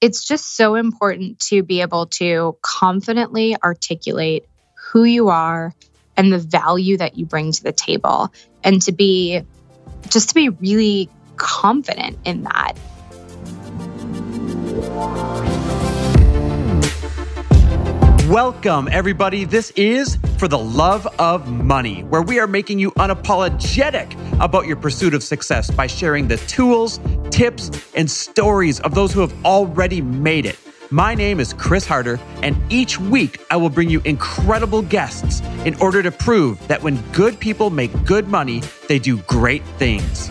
it's just so important to be able to confidently articulate who you are and the value that you bring to the table, and to be just to be really confident in that. Welcome, everybody. This is For the Love of Money, where we are making you unapologetic about your pursuit of success by sharing the tools, tips, and stories of those who have already made it. My name is Chris Harder, and each week I will bring you incredible guests in order to prove that when good people make good money, they do great things.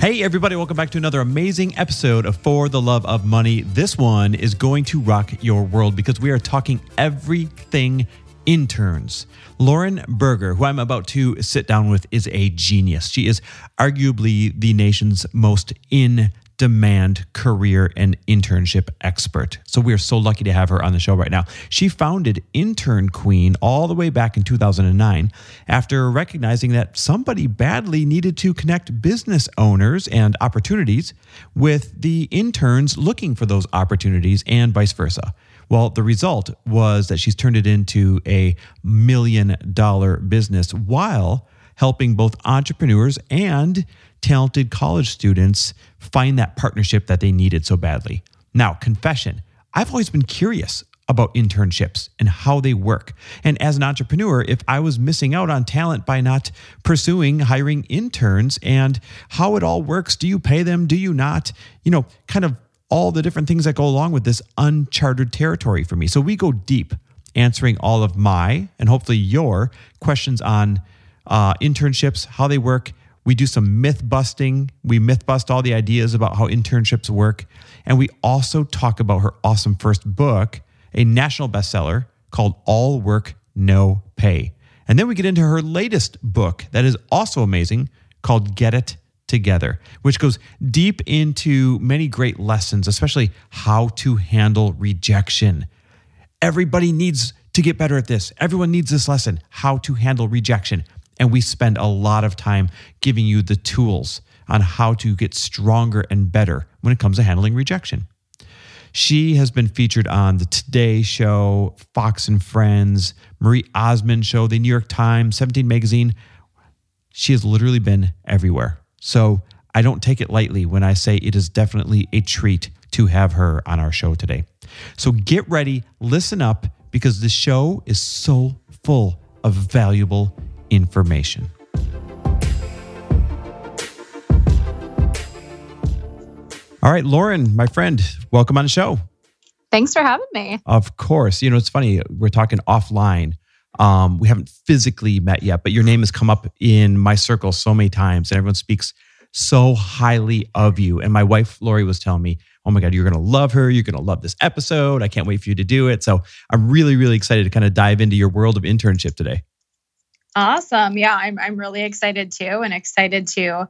Hey everybody, welcome back to another amazing episode of For the Love of Money. This one is going to rock your world because we are talking everything interns. Lauren Berger, who I'm about to sit down with, is a genius. She is arguably the nation's most in-demand career and internship expert. So we are so lucky to have her on the show right now. She founded Intern Queen all the way back in 2009 after recognizing that somebody badly needed to connect business owners and opportunities with the interns looking for those opportunities and vice versa. Well, the result was that she's turned it into a $1 million business while helping both entrepreneurs and talented college students find that partnership that they needed so badly. Now, confession, I've always been curious about internships and how they work. And as an entrepreneur, if I was missing out on talent by not pursuing hiring interns and how it all works, do you pay them? Do you not? You know, kind of all the different things that go along with this uncharted territory for me. So we go deep answering all of my and hopefully your questions on internships, how they work. We do some myth busting. We myth bust all the ideas about how internships work. And we also talk about her awesome first book, a national bestseller called All Work, No Pay. And then we get into her latest book that is also amazing called Get It Together, which goes deep into many great lessons, especially how to handle rejection. Everybody needs to get better at this. Everyone needs this lesson, how to handle rejection. And we spend a lot of time giving you the tools on how to get stronger and better when it comes to handling rejection. She has been featured on the Today Show, Fox and Friends, Marie Osmond Show, the New York Times, 17 Magazine. She has literally been everywhere. So I don't take it lightly when I say it is definitely a treat to have her on our show today. So get ready, listen up, because the show is so full of valuable information. All right, Lauren, my friend, welcome on the show. Thanks for having me. Of course. You know, it's funny, we're talking offline. We haven't physically met yet, but your name has come up in my circle so many times and everyone speaks so highly of you. And my wife, Lori, was telling me, oh my God, you're going to love her. You're going to love this episode. I can't wait for you to do it. So I'm really, really excited to kind of dive into your world of internship today. Awesome. Yeah, I'm really excited too, and excited to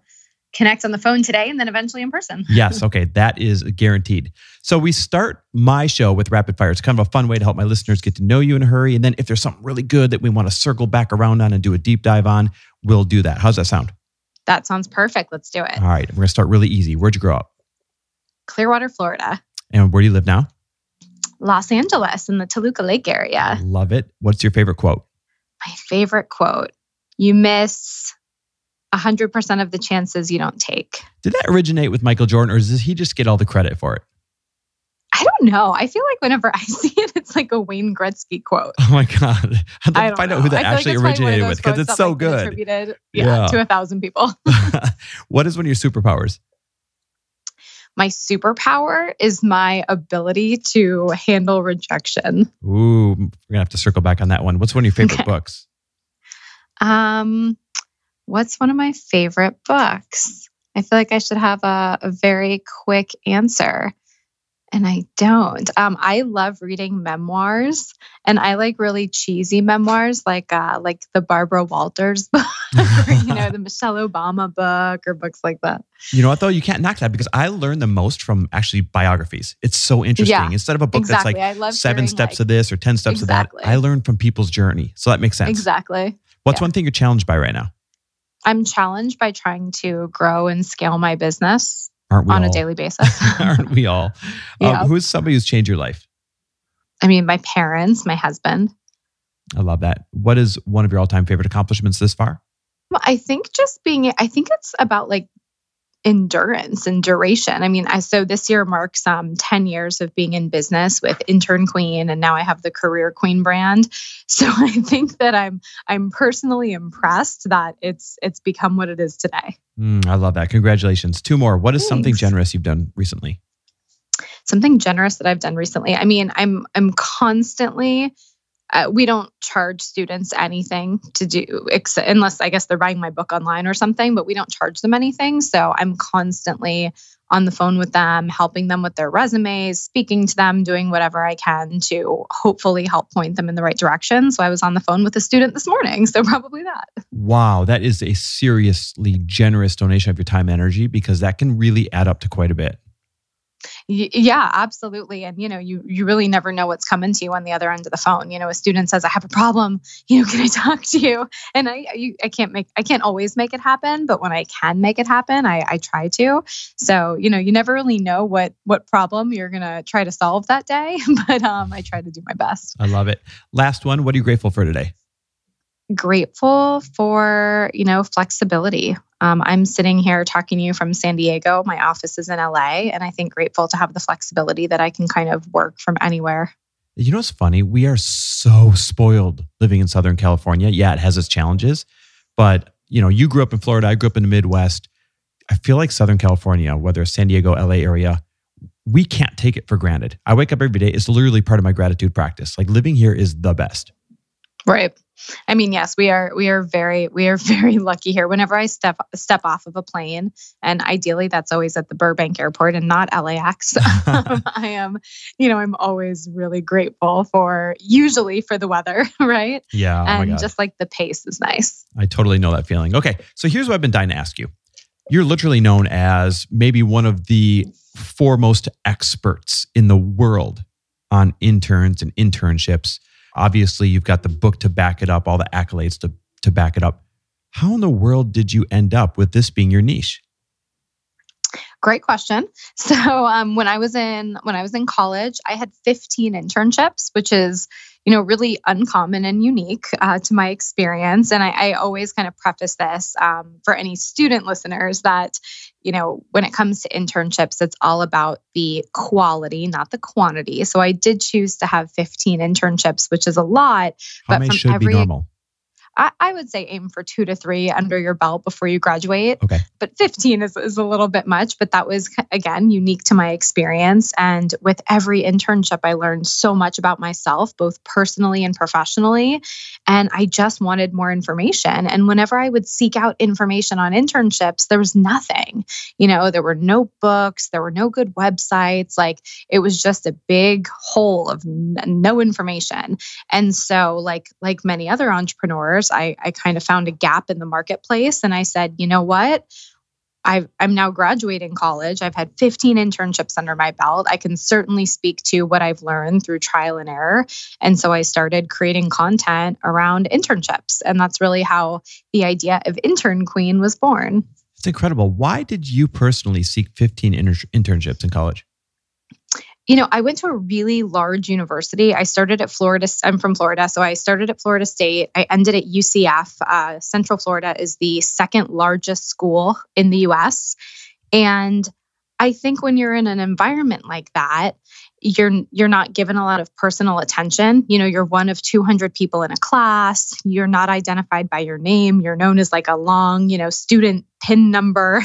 connect on the phone today and then eventually in person. Yes. Okay. That is guaranteed. So we start my show with rapid fire. It's kind of a fun way to help my listeners get to know you in a hurry. And then if there's something really good that we want to circle back around on and do a deep dive on, we'll do that. How's that sound? That sounds perfect. Let's do it. All right. We're going to start really easy. Where'd you grow up? Clearwater, Florida. And where do you live now? Los Angeles in the Toluca Lake area. Love it. What's your favorite quote? My favorite quote, you miss 100% of the chances you don't take. Did that originate with Michael Jordan, or does he just get all the credit for it? I don't know. I feel like whenever I see it, it's like a Wayne Gretzky quote. Oh my God. I'd like to find out who that actually originated with, because it's so good. Attributed, to 1,000 people. What is one of your superpowers? My superpower is my ability to handle rejection. Ooh, we're going to have to circle back on that one. What's one of your favorite books? What's one of my favorite books? I feel like I should have a very quick answer, and I don't. I love reading memoirs, and I like really cheesy memoirs, like the Barbara Walters book, or, the Michelle Obama book, or books like that. You know what though? You can't knock that, because I learn the most from actually biographies. It's so interesting. Yeah, instead of a book that's like 7 steps of this or 10 steps of that, I learn from people's journey. So that makes sense. Exactly. What's one thing you're challenged by right now? I'm challenged by trying to grow and scale my business on a daily basis. Aren't we all? Yeah. Who's somebody who's changed your life? I mean, my parents, my husband. I love that. What is one of your all-time favorite accomplishments this far? Well, I think it's about like endurance and duration. I mean, so this year marks 10 years of being in business with Intern Queen, and now I have the Career Queen brand. So I think that I'm personally impressed that it's become what it is today. I love that. Congratulations. Two more. What is something generous you've done recently? Something generous that I've done recently. I mean, I'm constantly. We don't charge students anything to do, unless I guess they're buying my book online or something, but we don't charge them anything. So I'm constantly on the phone with them, helping them with their resumes, speaking to them, doing whatever I can to hopefully help point them in the right direction. So I was on the phone with a student this morning. So probably that. Wow. That is a seriously generous donation of your time and energy, because that can really add up to quite a bit. Yeah, absolutely. And, you know, you really never know what's coming to you on the other end of the phone. You know, a student says, I have a problem, can I talk to you? And I can't always make it happen, but when I can make it happen, I try to. So, you never really know what problem you're going to try to solve that day, but I try to do my best. I love it. Last one, what are you grateful for today? Grateful for, flexibility. I'm sitting here talking to you from San Diego. My office is in LA, and I think grateful to have the flexibility that I can kind of work from anywhere. You know, it's funny. We are so spoiled living in Southern California. Yeah, it has its challenges, but you grew up in Florida. I grew up in the Midwest. I feel like Southern California, whether it's San Diego, LA area, we can't take it for granted. I wake up every day. It's literally part of my gratitude practice. Like, living here is the best. Right. I mean, yes, we are very lucky here. Whenever I step off of a plane, and ideally that's always at the Burbank airport and not LAX, I'm always really grateful for the weather, right? Yeah. And just like the pace is nice. I totally know that feeling. Okay. So here's what I've been dying to ask you. You're literally known as maybe one of the foremost experts in the world on interns and internships. Obviously, you've got the book to back it up, all the accolades to back it up. How in the world did you end up with this being your niche? Great question. So when I was in college, I had 15 internships, which is really uncommon and unique to my experience. And I always kind of preface this for any student listeners that, when it comes to internships, it's all about the quality, not the quantity. So I did choose to have 15 internships, which is a lot. How many should be normal? I would say aim for 2 to 3 under your belt before you graduate. Okay. But 15 is a little bit much, but that was, again, unique to my experience. And with every internship, I learned so much about myself, both personally and professionally. And I just wanted more information. And whenever I would seek out information on internships, there was nothing. There were no books, there were no good websites. Like, it was just a big hole of no information. And so like many other entrepreneurs, I kind of found a gap in the marketplace, and I said, you know what? I'm now graduating college. I've had 15 internships under my belt. I can certainly speak to what I've learned through trial and error. And so I started creating content around internships. And that's really how the idea of Intern Queen was born. It's incredible. Why did you personally seek 15 internships in college? I went to a really large university. I started at Florida. I'm from Florida. So I started at Florida State. I ended at UCF. Central Florida is the second largest school in the US. And I think when you're in an environment like that, you're not given a lot of personal attention. You're one of 200 people in a class. You're not identified by your name. You're known as like a long, student PIN number.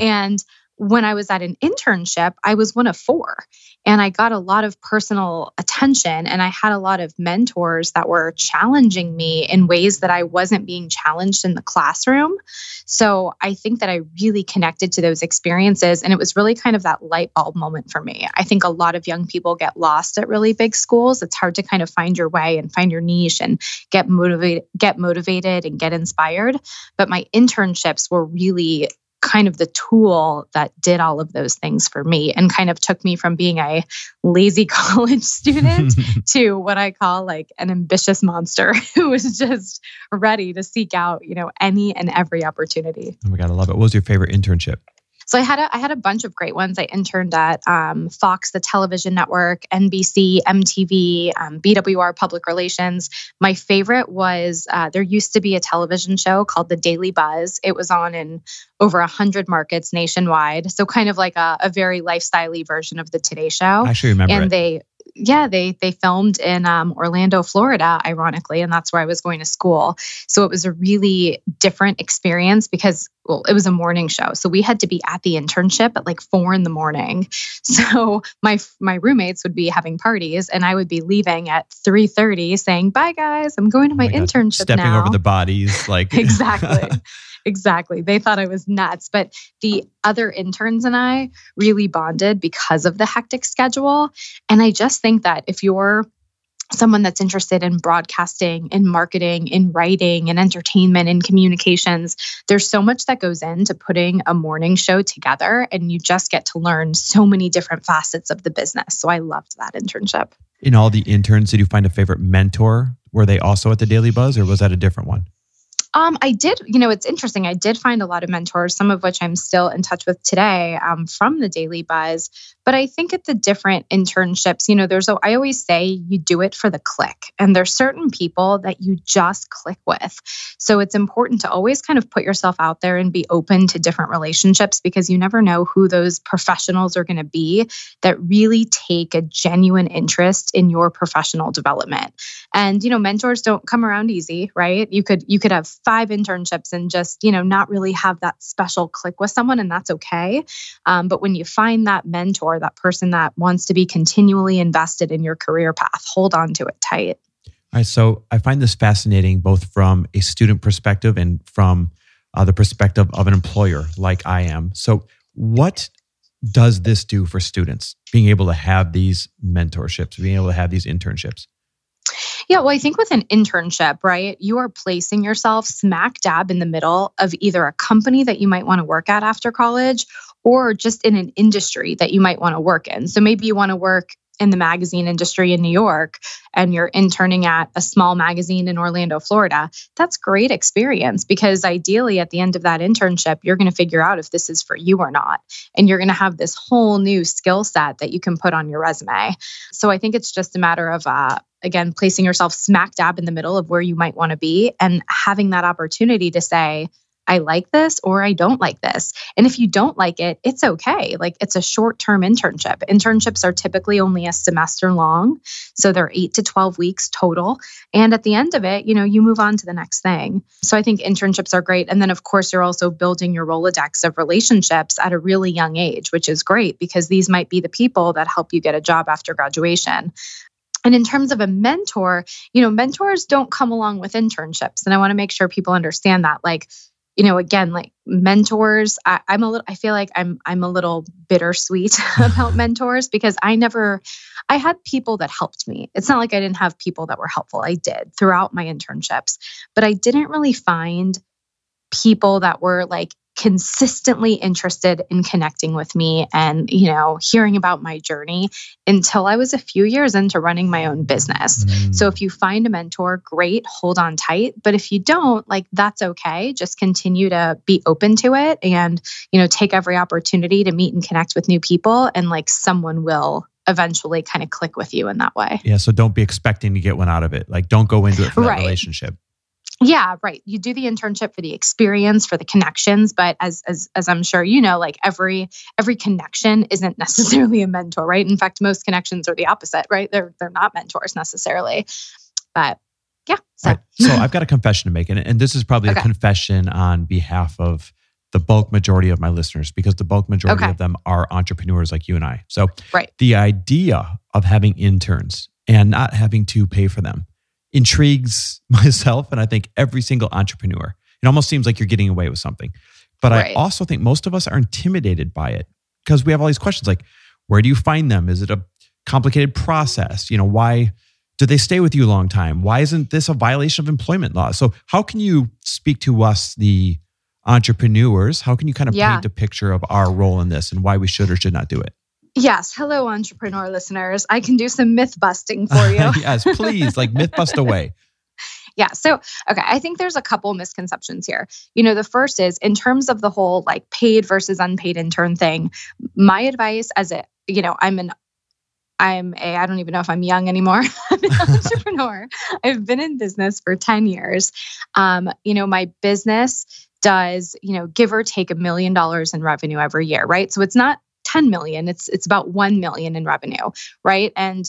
And when I was at an internship, I was one of 4, and I got a lot of personal attention, and I had a lot of mentors that were challenging me in ways that I wasn't being challenged in the classroom. So I think that I really connected to those experiences, and it was really kind of that light bulb moment for me. I think a lot of young people get lost at really big schools. It's hard to kind of find your way and find your niche and get motivated and get inspired. But my internships were really kind of the tool that did all of those things for me and kind of took me from being a lazy college student to what I call like an ambitious monster who was just ready to seek out, you know, any and every opportunity. Oh my God, I love it. What was your favorite internship? So I had a bunch of great ones. I interned at Fox, the television network, NBC, MTV, BWR Public Relations. My favorite was there used to be a television show called The Daily Buzz. It was on in over 100 markets nationwide. So kind of like a very lifestyle-y version of the Today Show. I should remember and it. They filmed in Orlando, Florida, ironically, and that's where I was going to school. So it was a really different experience because, well, it was a morning show. So we had to be at the internship at like 4 a.m. So my roommates would be having parties and I would be leaving at 3:30 saying, bye guys, I'm going to my internship stepping now. Stepping over the bodies. Like Exactly. They thought I was nuts. But the other interns and I really bonded because of the hectic schedule. And I just think that if you're someone that's interested in broadcasting, in marketing, in writing, in entertainment, in communications, there's so much that goes into putting a morning show together. And you just get to learn so many different facets of the business. So I loved that internship. In all the interns, did you find a favorite mentor? Were they also at the Daily Buzz or was that a different one? I did, you know, it's interesting. I did find a lot of mentors, some of which I'm still in touch with today from the Daily Buzz. But I think at the different internships, you know, I always say you do it for the click. And there's certain people that you just click with. So it's important to always kind of put yourself out there and be open to different relationships because you never know who those professionals are going to be that really take a genuine interest in your professional development. And, you know, mentors don't come around easy, right? You could have 5 internships and just, you know, not really have that special click with someone, and that's okay. But when you find that mentor, that person that wants to be continually invested in your career path, hold on to it tight. All right. So I find this fascinating, both from a student perspective and from the perspective of an employer like I am. So what does this do for students, being able to have these mentorships, being able to have these internships? Yeah, well, I think with an internship, right, you are placing yourself smack dab in the middle of either a company that you might want to work at after college or just in an industry that you might want to work in. So maybe you want to work in the magazine industry in New York and you're interning at a small magazine in Orlando, Florida. That's great experience because ideally at the end of that internship, you're going to figure out if this is for you or not. And you're going to have this whole new skill set that you can put on your resume. So I think it's just a matter of, again, placing yourself smack dab in the middle of where you might want to be and having that opportunity to say, I like this or I don't like this. And if you don't like it, it's okay. Like it's a short-term internship. Internships are typically only a semester long. So they're 8 to 12 weeks total. And at the end of it, you know, you move on to the next thing. So I think internships are great. And then of course, you're also building your Rolodex of relationships at a really young age, which is great because these might be the people that help you get a job after graduation. And in terms of a mentor, you know, mentors don't come along with internships. And I want to make sure people understand that. Like, you know, again, like mentors, I feel like I'm a little bittersweet about mentors because I had people that helped me. It's not like I didn't have people that were helpful. I did throughout my internships, but I didn't really find people that were like consistently interested in connecting with me and, you know, hearing about my journey until I was a few years into running my own business. Mm. So if you find a mentor, great, hold on tight. But if you don't, like, that's okay. Just continue to be open to it and, you know, take every opportunity to meet and connect with new people. And like someone will eventually kind of click with you in that way. Yeah. So don't be expecting to get one out of it. Like don't go into it for that relationship. Yeah, right. You do the internship for the experience, for the connections, but as I'm sure you know, like every connection isn't necessarily a mentor, right? In fact, most connections are the opposite, right? They're not mentors necessarily. But yeah. So, right. So I've got a confession to make, and this is probably a confession on behalf of the bulk majority of my listeners, because the bulk majority of them are entrepreneurs like you and I. So the idea of having interns and not having to pay for them intrigues myself and I think every single entrepreneur. It almost seems like you're getting away with something. But I also think most of us are intimidated by it because we have all these questions like, where do you find them? Is it a complicated process? You know, why do they stay with you a long time? Why isn't this a violation of employment law? So how can you speak to us, the entrepreneurs, how can you kind of paint a picture of our role in this and why we should or should not do it? Yes. Hello, entrepreneur listeners. I can do some myth busting for you. Yes, please. Like myth bust away. Yeah. So, okay. I think there's a couple misconceptions here. You know, the first is in terms of the whole like paid versus unpaid intern thing, my advice as a, you know, I don't even know if I'm young anymore. I'm an entrepreneur. I've been in business for 10 years. You know, my business does, you know, give or take $1 million in revenue every year, right? So it's not 10 million, it's about 1 million in revenue, right? And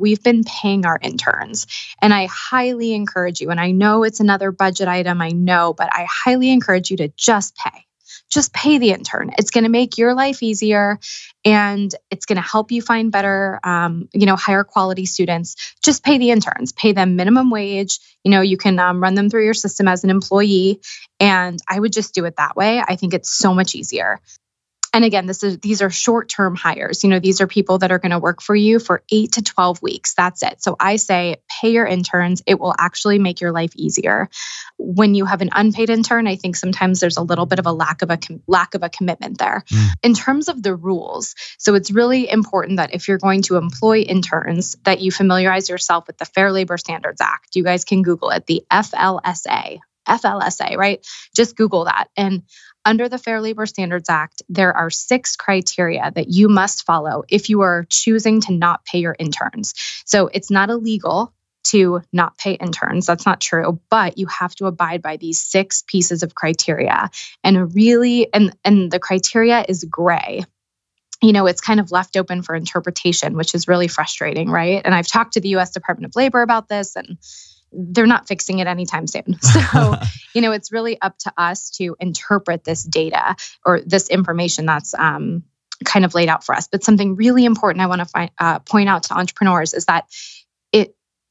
we've been paying our interns. And I highly encourage you, and I know it's another budget item, I know, but I highly encourage you to just pay. Just pay the intern. It's going to make your life easier and it's going to help you find better, you know, higher quality students. Just pay the interns, pay them minimum wage. You know, you can run them through your system as an employee. And I would just do it that way. I think it's so much easier. And again, these are short-term hires. You know, these are people that are going to work for you for 8 to 12 weeks. That's it. So I say pay your interns. It will actually make your life easier. When you have an unpaid intern, I think sometimes there's a little bit of a lack of a commitment there. In terms of the rules, so it's really important that if you're going to employ interns, that you familiarize yourself with the Fair Labor Standards Act. You guys can Google it, the FLSA, right? Just Google that. And under the Fair Labor Standards Act, there are 6 criteria that you must follow if you are choosing to not pay your interns. So it's not illegal to not pay interns. That's not true, but you have to abide by these 6 pieces of criteria. And really, and the criteria is gray. You know, it's kind of left open for interpretation, which is really frustrating, right? And I've talked to the U.S. Department of Labor about this, and they're not fixing it anytime soon. So, you know, it's really up to us to interpret this data or this information that's kind of laid out for us. But something really important I want to point out to entrepreneurs is that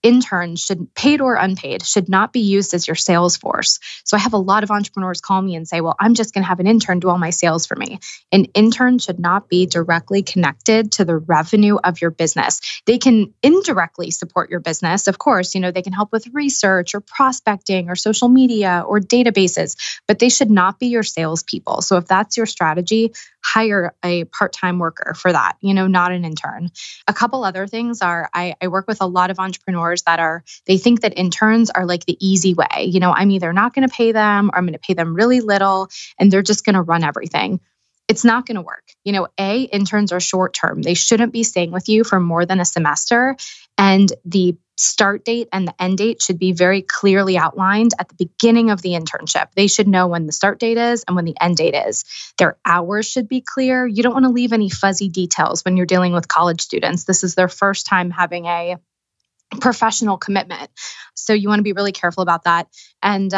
interns should, paid or unpaid, should not be used as your sales force. So I have a lot of entrepreneurs call me and say, well, I'm just going to have an intern do all my sales for me. An intern should not be directly connected to the revenue of your business. They can indirectly support your business. Of course, you know, they can help with research or prospecting or social media or databases, but they should not be your salespeople. So if that's your strategy, hire a part-time worker for that, you know, not an intern. A couple other things are, I work with a lot of entrepreneurs they think that interns are like the easy way. You know, I'm either not going to pay them or I'm going to pay them really little and they're just going to run everything. It's not going to work. You know, interns are short-term. They shouldn't be staying with you for more than a semester. And the start date and the end date should be very clearly outlined at the beginning of the internship. They should know when the start date is and when the end date is. Their hours should be clear. You don't want to leave any fuzzy details when you're dealing with college students. This is their first time having a professional commitment. So you want to be really careful about that. And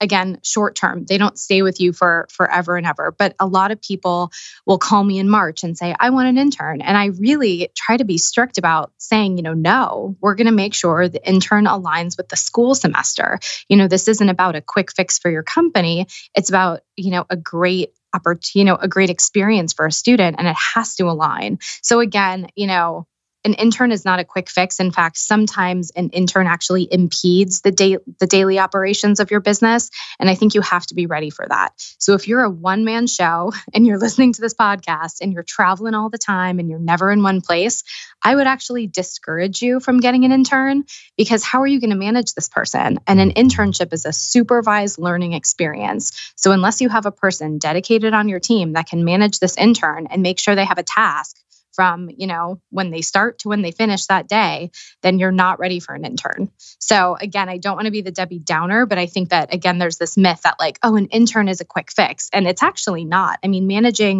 again, short term, they don't stay with you for forever and ever. But a lot of people will call me in March and say, I want an intern. And I really try to be strict about saying, you know, no, we're going to make sure the intern aligns with the school semester. You know, this isn't about a quick fix for your company. It's about, you know, a great experience for a student, and it has to align. So again, you know, an intern is not a quick fix. In fact, sometimes an intern actually impedes the daily operations of your business. And I think you have to be ready for that. So if you're a one-man show and you're listening to this podcast and you're traveling all the time and you're never in one place, I would actually discourage you from getting an intern, because how are you going to manage this person? And an internship is a supervised learning experience. So unless you have a person dedicated on your team that can manage this intern and make sure they have a task from, you know, when they start to when they finish that day, then you're not ready for an intern. So again, I don't want to be the Debbie Downer, but I think that, again, there's this myth that like, oh, an intern is a quick fix. And it's actually not. I mean,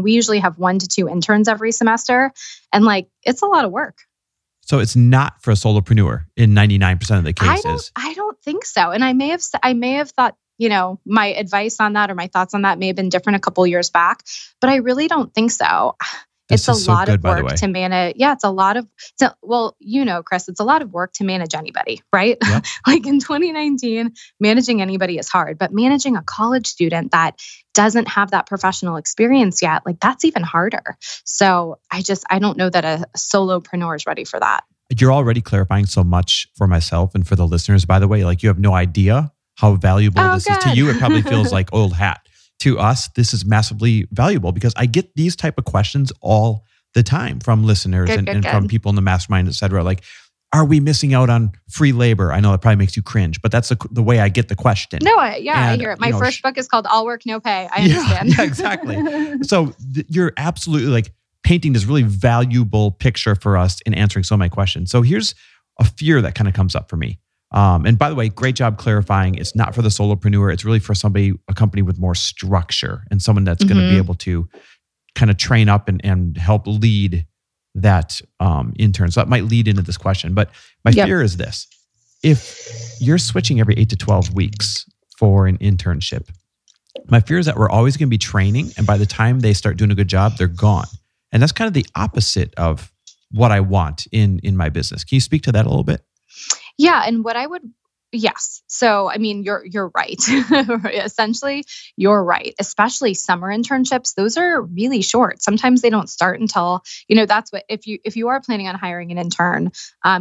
we usually have 1 to 2 interns every semester. And like, it's a lot of work. So it's not for a solopreneur in 99% of the cases. I don't think so. And I may have thought, you know, my advice on that or my thoughts on that may have been different a couple years back, but I really don't think so. It's a lot of work to manage anybody, right? Yep. Like in 2019, managing anybody is hard, but managing a college student that doesn't have that professional experience yet, like that's even harder. So I don't know that a solopreneur is ready for that. You're already clarifying so much for myself and for the listeners, by the way. Like, you have no idea how valuable this is to you. It probably feels like old hat. to us, this is massively valuable because I get these type of questions all the time from listeners and from people in the mastermind, et cetera. Like, are we missing out on free labor? I know that probably makes you cringe, but that's the way I get the question. No, I hear it. My first book is called All Work, No Pay. I understand. Yeah, exactly. So you're absolutely like painting this really valuable picture for us in answering so many questions. So here's a fear that kind of comes up for me. And by the way, great job clarifying. It's not for the solopreneur. It's really for a company with more structure and someone that's going to be able to kind of train up and help lead that intern. So that might lead into this question. But my fear is this. If you're switching every 8 to 12 weeks for an internship, my fear is that we're always going to be training. And by the time they start doing a good job, they're gone. And that's kind of the opposite of what I want in my business. Can you speak to that a little bit? Yeah. And what I would, yes. So, I mean, you're right. Essentially, you're right. Especially summer internships, those are really short. Sometimes they don't start until, that's what, if you are planning on hiring an intern,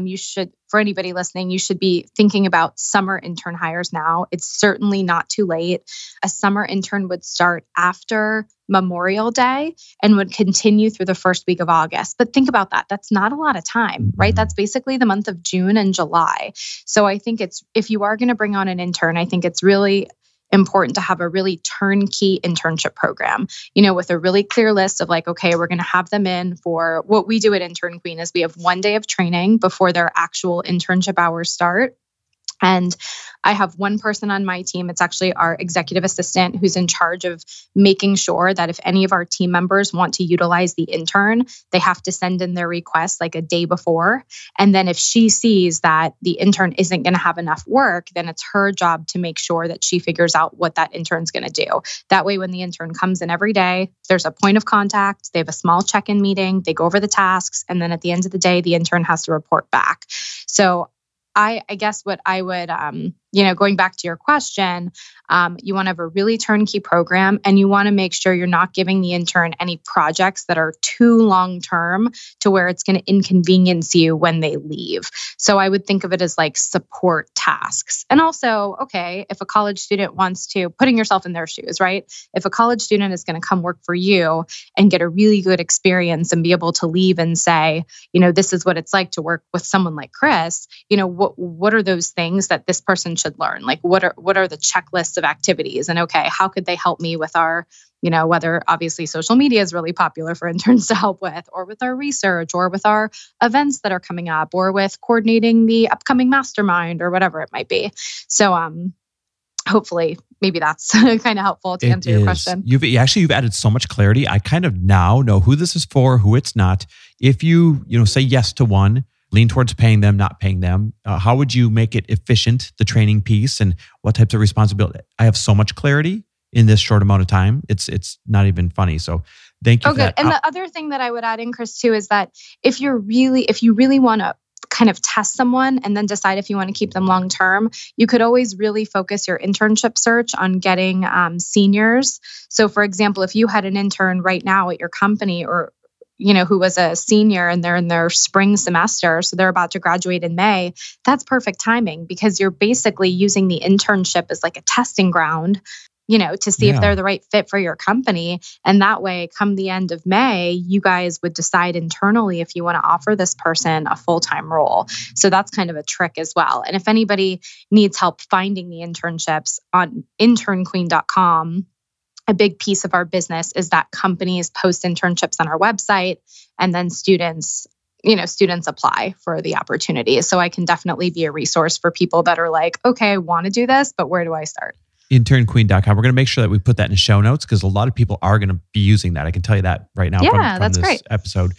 you should, for anybody listening, you should be thinking about summer intern hires now. It's certainly not too late. A summer intern would start after Memorial Day and would continue through the first week of August. But think about that. That's not a lot of time, right? That's basically the month of June and July. So I think if you are going to bring on an intern, I think it's really important to have a really turnkey internship program, with a really clear list of like, okay, we're going to have them in for what we do at Intern Queen is we have 1 day of training before their actual internship hours start. And I have one person on my team. It's actually our executive assistant who's in charge of making sure that if any of our team members want to utilize the intern, they have to send in their request like a day before. And then if she sees that the intern isn't going to have enough work, then it's her job to make sure that she figures out what that intern's going to do. That way, when the intern comes in every day, there's a point of contact, they have a small check-in meeting, they go over the tasks, and then at the end of the day, the intern has to report back. So I guess what I would, going back to your question, you want to have a really turnkey program and you want to make sure you're not giving the intern any projects that are too long-term to where it's going to inconvenience you when they leave. So I would think of it as like support tasks. And also, okay, if a college student wants to, putting yourself in their shoes, right? If a college student is going to come work for you and get a really good experience and be able to leave and say, this is what it's like to work with someone like Chris, what are those things that this person should learn? Like what are the checklists of activities? And okay, how could they help me with our, whether obviously social media is really popular for interns to help with, or with our research, or with our events that are coming up, or with coordinating the upcoming mastermind or whatever it might be. So, hopefully maybe that's kind of helpful to answer your question. You've added so much clarity. I kind of now know who this is for, who it's not. If you, say yes to one, lean towards paying them, not paying them. How would you make it efficient, the training piece, and what types of responsibility? I have so much clarity in this short amount of time. It's not even funny. So thank you for that. And the other thing that I would add in, Chris, too, is that if you really want to kind of test someone and then decide if you want to keep them long-term, you could always really focus your internship search on getting seniors. So for example, if you had an intern right now at your company or who was a senior and they're in their spring semester, so they're about to graduate in May, that's perfect timing because you're basically using the internship as like a testing ground, to see if they're the right fit for your company. And that way, come the end of May, you guys would decide internally if you want to offer this person a full-time role. So that's kind of a trick as well. And if anybody needs help finding the internships on internqueen.com, a big piece of our business is that companies post internships on our website and then students apply for the opportunity. So I can definitely be a resource for people that are like, okay, I want to do this, but where do I start? Internqueen.com. We're going to make sure that we put that in the show notes because a lot of people are going to be using that. I can tell you that right now from this episode.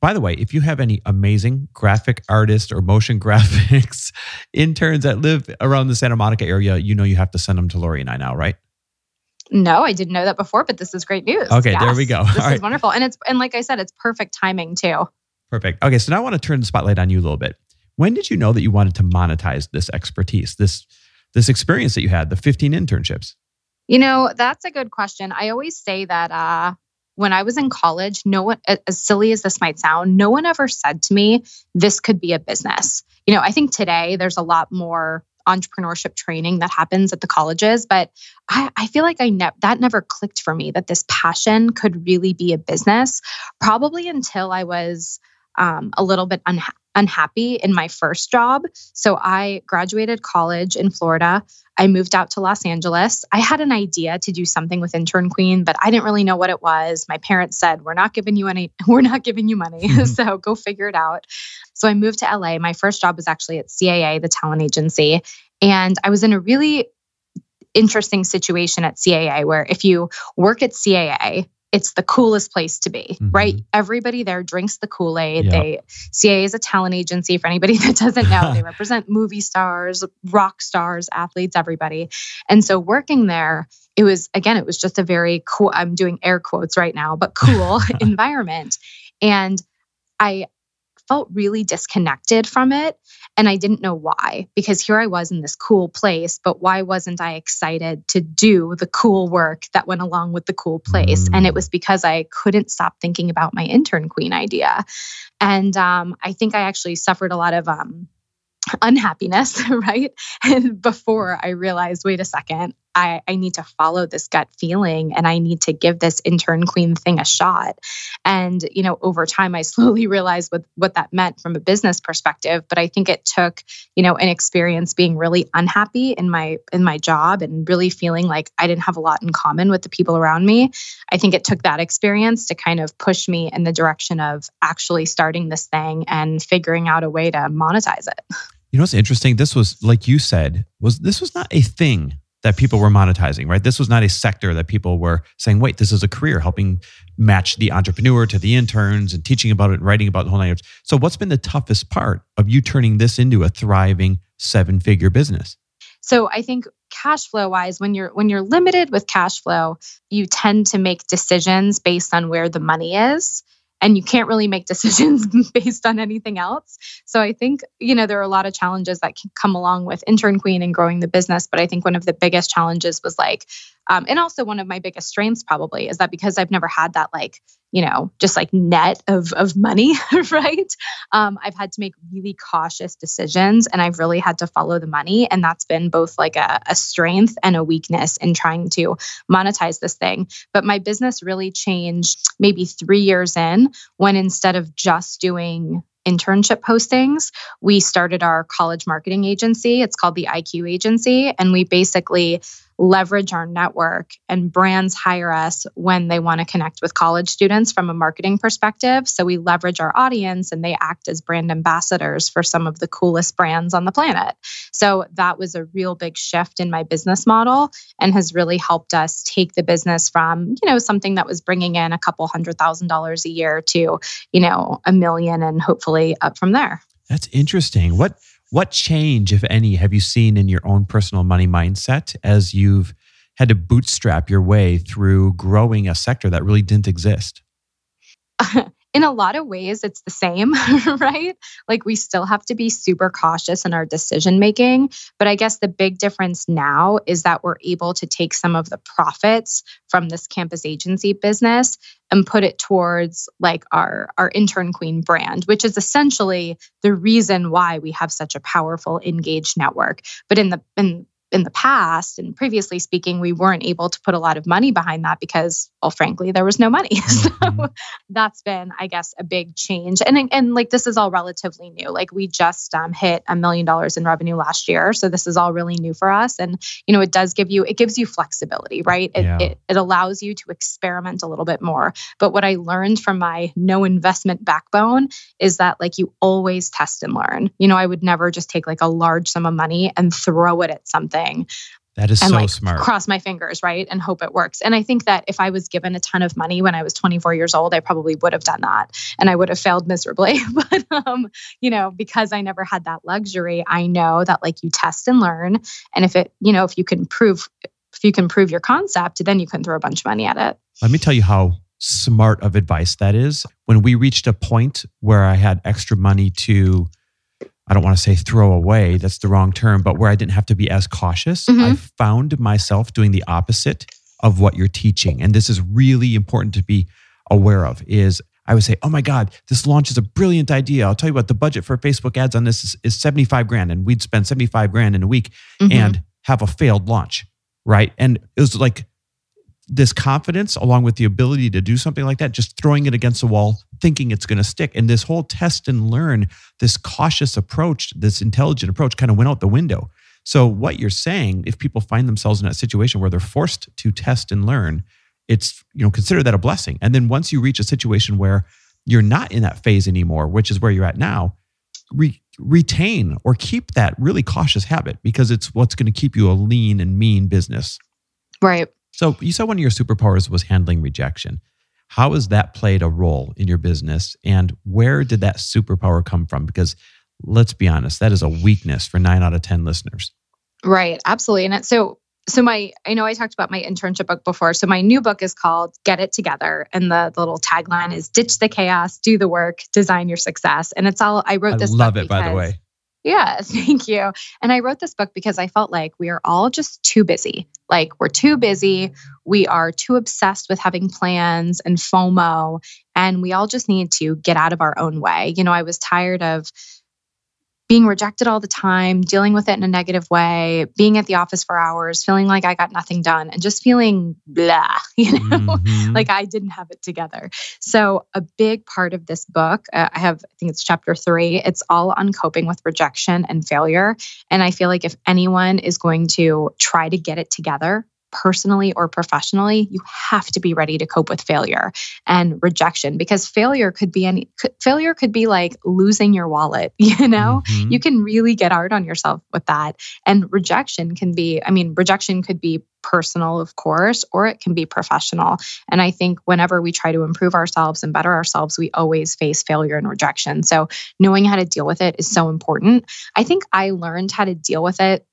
By the way, if you have any amazing graphic artists or motion graphics interns that live around the Santa Monica area, you have to send them to Laurie and I now, right? No, I didn't know that before, but this is great news. Okay, yes. There we go. This is wonderful. And like I said, it's perfect timing too. Perfect. Okay, so now I want to turn the spotlight on you a little bit. When did you know that you wanted to monetize this expertise, this experience that you had, the 15 internships? That's a good question. I always say that when I was in college, no one, as silly as this might sound, no one ever said to me, this could be a business. I think today there's a lot more entrepreneurship training that happens at the colleges. But I feel like that never clicked for me, that this passion could really be a business, probably until I was a little bit unhappy in my first job. So I graduated college in Florida. I moved out to Los Angeles. I had an idea to do something with Intern Queen, but I didn't really know what it was. My parents said, we're not giving you money. Mm-hmm. So go figure it out. So I moved to LA. My first job was actually at CAA, the talent agency. And I was in a really interesting situation at CAA where if you work at CAA, it's the coolest place to be, mm-hmm. right? Everybody there drinks the Kool-Aid. Yep. CAA is a talent agency. For anybody that doesn't know, they represent movie stars, rock stars, athletes, everybody. And so working there, it was just a very cool, I'm doing air quotes right now, but cool environment. And I felt really disconnected from it. And I didn't know why, because here I was in this cool place, but why wasn't I excited to do the cool work that went along with the cool place? Mm. And it was because I couldn't stop thinking about my Intern Queen idea. And I think I actually suffered a lot of unhappiness, right? And before I realized, wait a second, I need to follow this gut feeling and I need to give this Intern Queen thing a shot. And, over time, I slowly realized what that meant from a business perspective. But I think it took, an experience being really unhappy in my job and really feeling like I didn't have a lot in common with the people around me. I think it took that experience to kind of push me in the direction of actually starting this thing and figuring out a way to monetize it. You know what's interesting? This was, like you said, this was not a thing that people were monetizing, right? This was not a sector that people were saying, wait, this is a career, helping match the entrepreneur to the interns and teaching about it and writing about the whole nine yards. So what's been the toughest part of you turning this into a thriving 7-figure business? So I think cash flow wise, when you're limited with cash flow, you tend to make decisions based on where the money is. And you can't really make decisions based on anything else. So I think, there are a lot of challenges that can come along with Intern Queen and growing the business. But I think one of the biggest challenges was and also one of my biggest strengths probably is that because I've never had that net of money, right? I've had to make really cautious decisions and I've really had to follow the money. And that's been both a strength and a weakness in trying to monetize this thing. But my business really changed maybe 3 years in, when instead of just doing internship postings, we started our college marketing agency. It's called the IQ Agency. And we basically leverage our network, and brands hire us when they want to connect with college students from a marketing perspective. So we leverage our audience and they act as brand ambassadors for some of the coolest brands on the planet. So that was a real big shift in my business model and has really helped us take the business from, something that was bringing in a couple $100,000 a year to, $1 million and hopefully up from there. That's interesting. What change, if any, have you seen in your own personal money mindset as you've had to bootstrap your way through growing a sector that really didn't exist? In a lot of ways, it's the same, right? Like we still have to be super cautious in our decision making. But I guess the big difference now is that we're able to take some of the profits from this campus agency business and put it towards our Intern Queen brand, which is essentially the reason why we have such a powerful, engaged network. But in the past and previously speaking, we weren't able to put a lot of money behind that because, well, frankly, there was no money. So that's been, I guess, a big change. And this is all relatively new. We just hit $1 million in revenue last year. So this is all really new for us. And, it does give you, it gives you flexibility, right? It allows you to experiment a little bit more. But what I learned from my no investment backbone is that you always test and learn. I would never just take a large sum of money and throw it at something. That is so smart. Cross my fingers, right? And hope it works. And I think that if I was given a ton of money when I was 24 years old, I probably would have done that. And I would have failed miserably. But, because I never had that luxury, I know that you test and learn. And if it, if you can prove your concept, then you can throw a bunch of money at it. Let me tell you how smart of advice that is. When we reached a point where I had extra money to, I don't want to say throw away, that's the wrong term, but where I didn't have to be as cautious, mm-hmm. I found myself doing the opposite of what you're teaching. And this is really important to be aware of, is I would say, oh my God, this launch is a brilliant idea. I'll tell you what, the budget for Facebook ads on this is $75,000. And we'd spend $75,000 in a week and have a failed launch, right? And it was like this confidence along with the ability to do something like that, just throwing it against the wall, thinking it's going to stick. And this whole test and learn, this cautious approach, this intelligent approach kind of went out the window. So what you're saying, if people find themselves in that situation where they're forced to test and learn, it's, you know, consider that a blessing. And then once you reach a situation where you're not in that phase anymore, which is where you're at now, retain or keep that really cautious habit, because it's what's going to keep you a lean and mean business. Right. So you said one of your superpowers was handling rejection. How has that played a role in your business, and where did that superpower come from? Because let's be honest, that is a weakness for 9 out of 10 listeners. Right. Absolutely. And so I know I talked about my internship book before. So my new book is called Get It Together. And the little tagline is ditch the chaos, do the work, design your success. And it's all, I wrote this book. I love it, by the way. Yeah, thank you. And I wrote this book because I felt like we are all just too busy. Like we're too busy. We are too obsessed with having plans and FOMO. And we all just need to get out of our own way. You know, I was tired of being rejected all the time, dealing with it in a negative way, being at the office for hours, feeling like I got nothing done, and just feeling blah, like I didn't have it together. So a big part of this book, I think it's chapter 3, it's all on coping with rejection and failure. And I feel like if anyone is going to try to get it together, personally or professionally, you have to be ready to cope with failure and rejection, because failure could be like losing your wallet, you know? You can really get hard on yourself with that. And rejection could be personal, of course, or it can be professional. And I think whenever we try to improve ourselves and better ourselves, we always face failure and rejection. So knowing how to deal with it is so important. I think I learned how to deal with it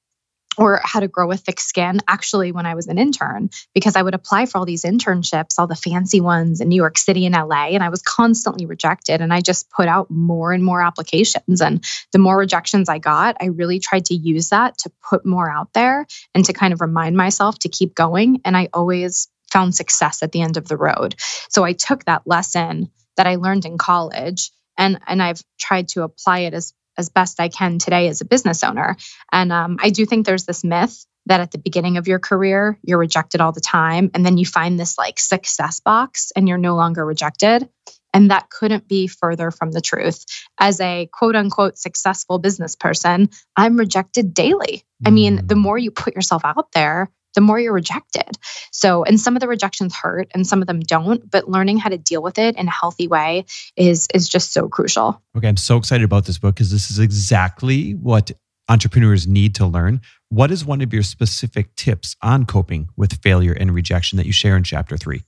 or how to grow a thick skin actually when I was an intern, because I would apply for all these internships, all the fancy ones in New York City and LA, and I was constantly rejected. And I just put out more and more applications. And the more rejections I got, I really tried to use that to put more out there and to kind of remind myself to keep going. And I always found success at the end of the road. So I took that lesson that I learned in college and I've tried to apply it as best I can today as a business owner. And I do think there's this myth that at the beginning of your career, you're rejected all the time. And then you find this like success box and you're no longer rejected. And that couldn't be further from the truth. As a quote unquote successful business person, I'm rejected daily. I mean, the more you put yourself out there, the more you're rejected. So, and some of the rejections hurt and some of them don't, but learning how to deal with it in a healthy way is just so crucial. Okay. I'm so excited about this book because this is exactly what entrepreneurs need to learn. What is one of your specific tips on coping with failure and rejection that you share in chapter 3?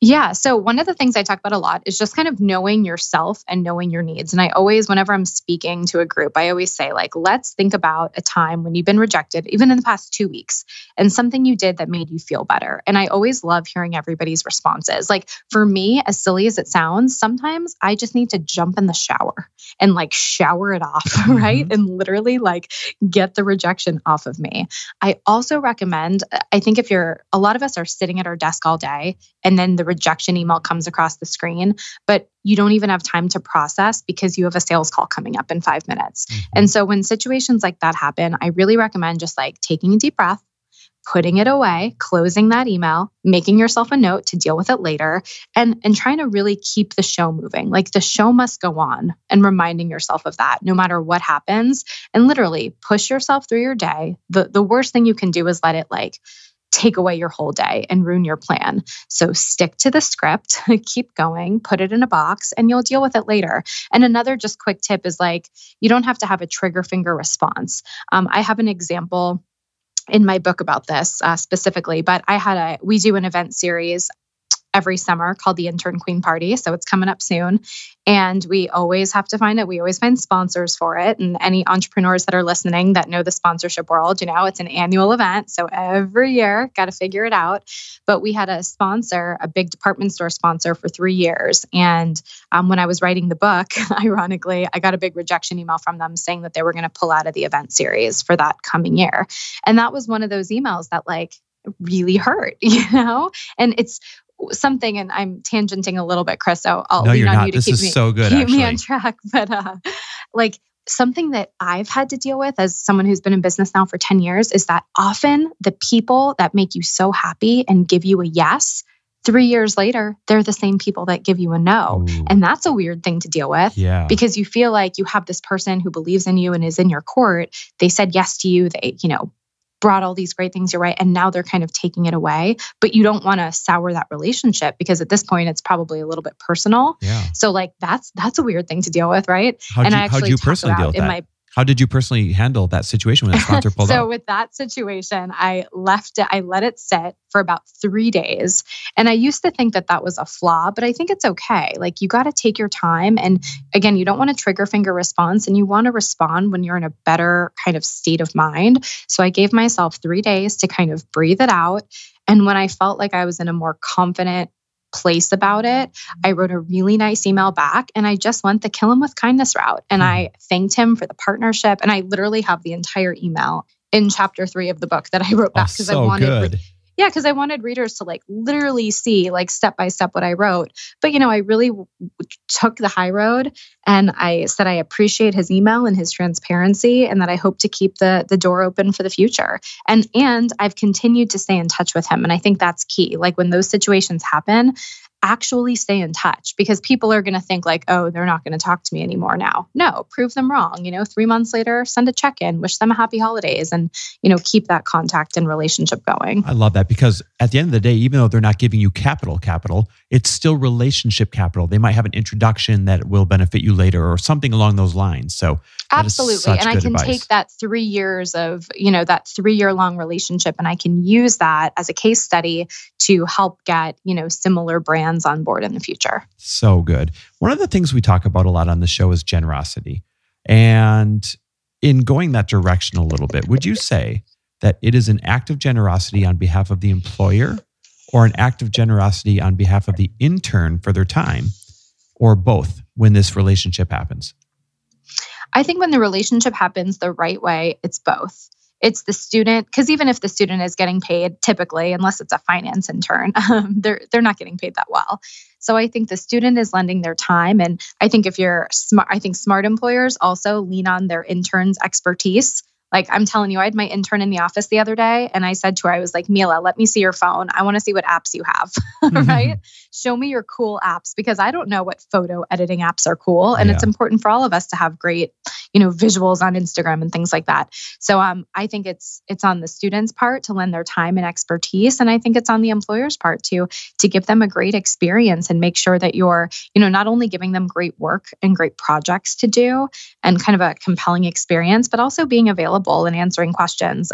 Yeah. So one of the things I talk about a lot is just kind of knowing yourself and knowing your needs. And I always, whenever I'm speaking to a group, I always say like, let's think about a time when you've been rejected, even in the past 2 weeks, and something you did that made you feel better. And I always love hearing everybody's responses. Like for me, as silly as it sounds, sometimes I just need to jump in the shower and like shower it off, right? And literally like get the rejection off of me. I also recommend, I think if a lot of us are sitting at our desk all day and then the rejection email comes across the screen, but you don't even have time to process because you have a sales call coming up in 5 minutes. And so when situations like that happen, I really recommend just like taking a deep breath, putting it away, closing that email, making yourself a note to deal with it later, and trying to really keep the show moving. Like the show must go on, and reminding yourself of that no matter what happens, and literally push yourself through your day. The worst thing you can do is let it like take away your whole day and ruin your plan. So stick to the script, keep going, put it in a box, and you'll deal with it later. And another just quick tip is like, you don't have to have a trigger finger response. I have an example in my book about this specifically, but we do an event series every summer called the Intern Queen Party. So it's coming up soon. And we always have to find it. We always find sponsors for it. And any entrepreneurs that are listening that know the sponsorship world, you know, it's an annual event. So every year, got to figure it out. But we had a sponsor, a big department store sponsor for 3 years. And when I was writing the book, ironically, I got a big rejection email from them saying that they were going to pull out of the event series for that coming year. And that was one of those emails that like really hurt, you know? And it's something, and I'm tangenting a little bit, Chris, so I'll lean on you to keep me on track. But like something that I've had to deal with as someone who's been in business now for 10 years is that often the people that make you so happy and give you a yes, 3 years later, they're the same people that give you a no. Ooh. And that's a weird thing to deal with because you feel like you have this person who believes in you and is in your court. They said yes to you. They, you know, brought all these great things your way, and now they're kind of taking it away. But you don't want to sour that relationship because at this point, it's probably a little bit personal. Yeah. So like that's a weird thing to deal with, right? How did you personally handle that situation when a sponsor pulled out? So with that situation, I left it. I let it sit for about 3 days. And I used to think that that was a flaw, but I think it's okay. Like you got to take your time. And again, you don't want to trigger finger response, and you want to respond when you're in a better kind of state of mind. So I gave myself 3 days to kind of breathe it out. And when I felt like I was in a more confident place about it, I wrote a really nice email back, and I just went the kill him with kindness route. And I thanked him for the partnership. And I literally have the entire email in chapter 3 of the book that I wrote back because because I wanted readers to like literally see like step by step what I wrote. But you know, I really took the high road, and I said I appreciate his email and his transparency, and that I hope to keep the door open for the future. And I've continued to stay in touch with him, and I think that's key. Like when those situations happen, actually stay in touch, because people are going to think like, oh, they're not going to talk to me anymore now. No, prove them wrong. You know, 3 months later, send a check-in, wish them a happy holidays, and, you know, keep that contact and relationship going. I love that, because at the end of the day, even though they're not giving you capital, it's still relationship capital. They might have an introduction that will benefit you later or something along those lines. So absolutely. And I can take that 3 years of, you know, that 3 year long relationship, and I can use that as a case study to help get, you know, similar brands on board in the future. So good. One of the things we talk about a lot on the show is generosity. And in going that direction a little bit, would you say that it is an act of generosity on behalf of the employer, or an act of generosity on behalf of the intern for their time, or both when this relationship happens? I think when the relationship happens the right way, it's both. It's the student, because even if the student is getting paid, typically, unless it's a finance intern, they're not getting paid that well. So I think the student is lending their time. And I think if you're smart, I think smart employers also lean on their interns' expertise. Like I'm telling you, I had my intern in the office the other day, and I said to her, I was like, Mila, let me see your phone. I want to see what apps you have, right? Show me your cool apps, because I don't know what photo editing apps are cool. And it's important for all of us to have great, you know, visuals on Instagram and things like that. So I think it's on the students' part to lend their time and expertise. And I think it's on the employer's part to give them a great experience and make sure that you're, you know, not only giving them great work and great projects to do and kind of a compelling experience, but also being available and answering questions.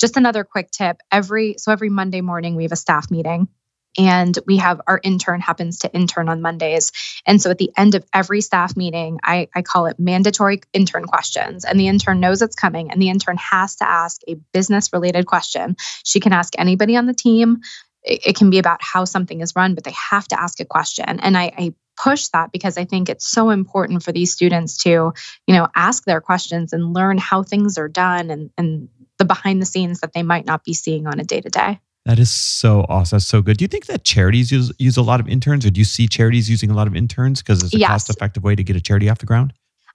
Just another quick tip. Every Monday morning, we have a staff meeting. And we have our intern happens to intern on Mondays. And so at the end of every staff meeting, I call it mandatory intern questions. And the intern knows it's coming, and the intern has to ask a business related question. She can ask anybody on the team. It can be about how something is run, but they have to ask a question. And I push that because I think it's so important for these students to, you know, ask their questions and learn how things are done and the behind the scenes that they might not be seeing on a day to day. That is so awesome. That's so good. Do you think that charities use a lot of interns, or do you see charities using a lot of interns because it's a cost-effective way to get a charity off the ground?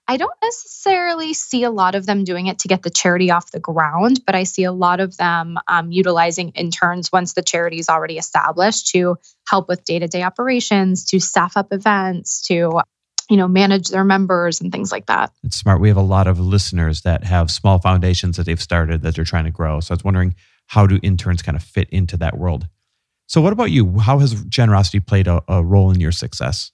I don't necessarily see a lot of them doing it to get the charity off the ground, but I see a lot of them utilizing interns once the charity is already established to help with day-to-day operations, to staff up events, to, you know, manage their members and things like that. It's smart. We have a lot of listeners that have small foundations that they've started that they're trying to grow. So I was wondering, how do interns kind of fit into that world? So what about you? How has generosity played a role in your success?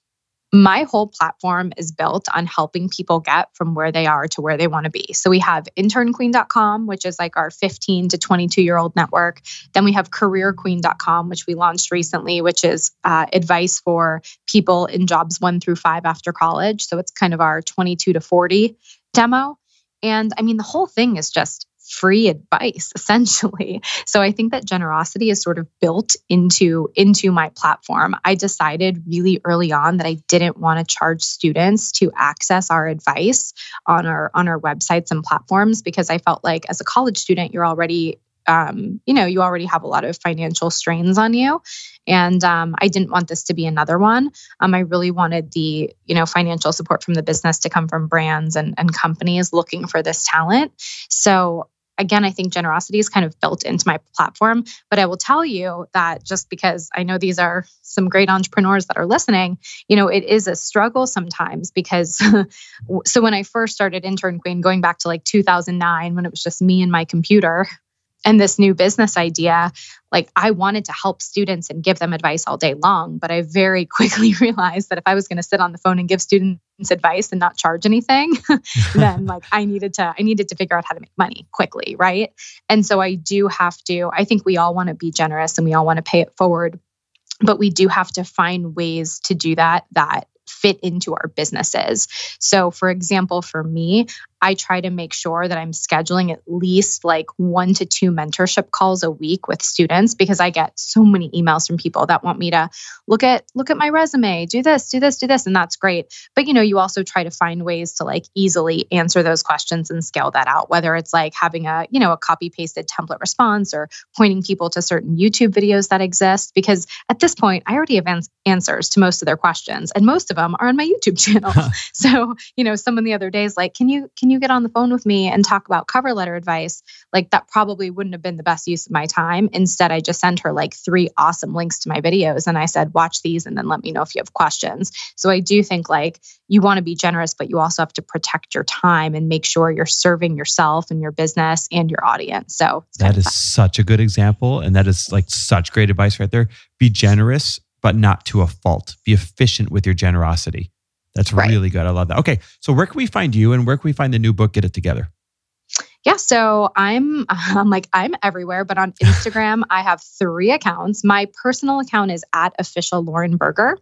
My whole platform is built on helping people get from where they are to where they want to be. So we have internqueen.com, which is like our 15 to 22-year-old network. Then we have careerqueen.com, which we launched recently, which is advice for people in jobs 1 through 5 after college. So it's kind of our 22 to 40 demo. And I mean, the whole thing is just free advice, essentially. So I think that generosity is sort of built into my platform. I decided really early on that I didn't want to charge students to access our advice on our websites and platforms, because I felt like as a college student, you're already you know, you already have a lot of financial strains on you. And I didn't want this to be another one. I really wanted the, you know, financial support from the business to come from brands and companies looking for this talent. So again, I think generosity is kind of built into my platform. But I will tell you that just because I know these are some great entrepreneurs that are listening, you know, it is a struggle sometimes because so when I first started Intern Queen, going back to like 2009, when it was just me and my computer and this new business idea, like I wanted to help students and give them advice all day long. But I very quickly realized that if I was going to sit on the phone and give students advice and not charge anything, then like I needed to figure out how to make money quickly, right? And so I think we all want to be generous and we all want to pay it forward, but we do have to find ways to do that fit into our businesses. So for example, for me, I try to make sure that I'm scheduling at least like 1 to 2 mentorship calls a week with students, because I get so many emails from people that want me to look at my resume, do this, do this, do this. And that's great. But you know, you also try to find ways to like easily answer those questions and scale that out, whether it's like having a copy pasted template response or pointing people to certain YouTube videos that exist, because at this point I already have answers to most of their questions and most of them are on my YouTube channel. So, you know, someone the other day is like, can you get on the phone with me and talk about cover letter advice? Like that probably wouldn't have been the best use of my time. Instead, I just sent her like 3 awesome links to my videos. And I said, watch these and then let me know if you have questions. So I do think like you want to be generous, but you also have to protect your time and make sure you're serving yourself and your business and your audience. So that is such a good example. And that is like such great advice right there. Be generous, but not to a fault. Be efficient with your generosity. That's really good. I love that. Okay. So where can we find you and where can we find the new book, Get It Together? Yeah. So I'm everywhere, but on Instagram, I have 3 accounts. My personal account is @officiallaurenberger,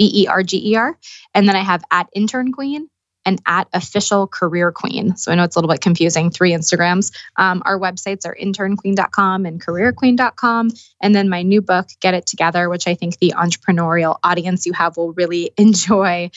BERGER. And then I have @internqueen and @officialcareerqueen. So I know it's a little bit confusing, 3 Instagrams. Our websites are internqueen.com and careerqueen.com. And then my new book, Get It Together, which I think the entrepreneurial audience you have will really enjoy,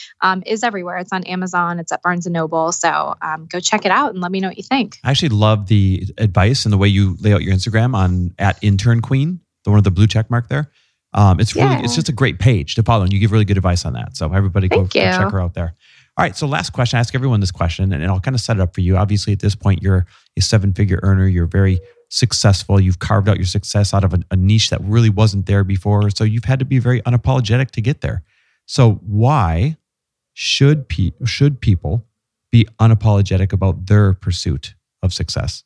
is everywhere. It's on Amazon. It's at Barnes & Noble. So go check it out and let me know what you think. I actually love the advice and the way you lay out your Instagram on @internqueen, the one with the blue check mark there. It's just a great page to follow and you give really good advice on that. So everybody go check her out there. All right. So last question, I ask everyone this question and I'll kind of set it up for you. Obviously at this point, you're a 7-figure earner. You're very successful. You've carved out your success out of a niche that really wasn't there before. So you've had to be very unapologetic to get there. So why should people be unapologetic about their pursuit of success?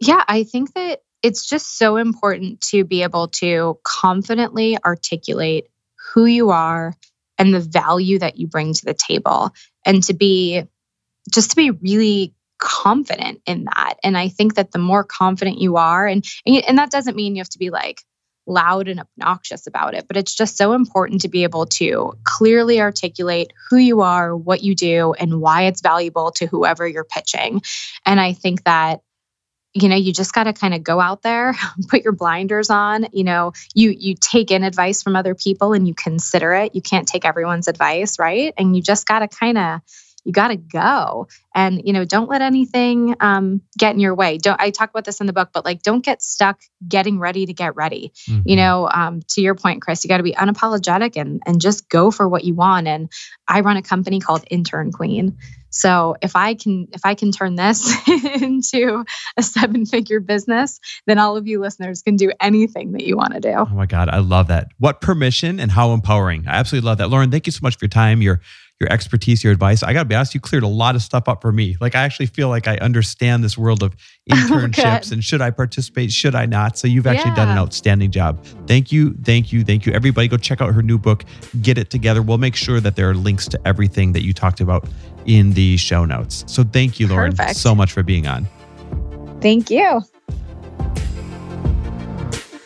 Yeah, I think that it's just so important to be able to confidently articulate who you are and the value that you bring to the table, and to be really confident in that. And I think that the more confident you are, and that doesn't mean you have to be like loud and obnoxious about it, but it's just so important to be able to clearly articulate who you are, what you do, and why it's valuable to whoever you're pitching. And I think that, you know, you just got to kind of go out there, put your blinders on, you know, you take in advice from other people and you consider it. You can't take everyone's advice, right? And you just got to go. And, you know, don't let anything get in your way. I talk about this in the book, but like, don't get stuck getting ready to get ready. Mm-hmm. You know, to your point, Chris, you got to be unapologetic and just go for what you want. And I run a company called Intern Queen. So if I can turn this into a 7-figure business, then all of you listeners can do anything that you want to do. Oh my God. I love that. What permission and how empowering. I absolutely love that. Lauren, thank you so much for your time, your expertise, your advice. I got to be honest, you cleared a lot of stuff up for me. Like I actually feel like I understand this world of internships and should I participate? Should I not? So you've actually done an outstanding job. Thank you. Thank you. Thank you. Everybody go check out her new book, Get It Together. We'll make sure that there are links to everything that you talked about in the show notes. So thank you, Lauren, so much for being on. Thank you.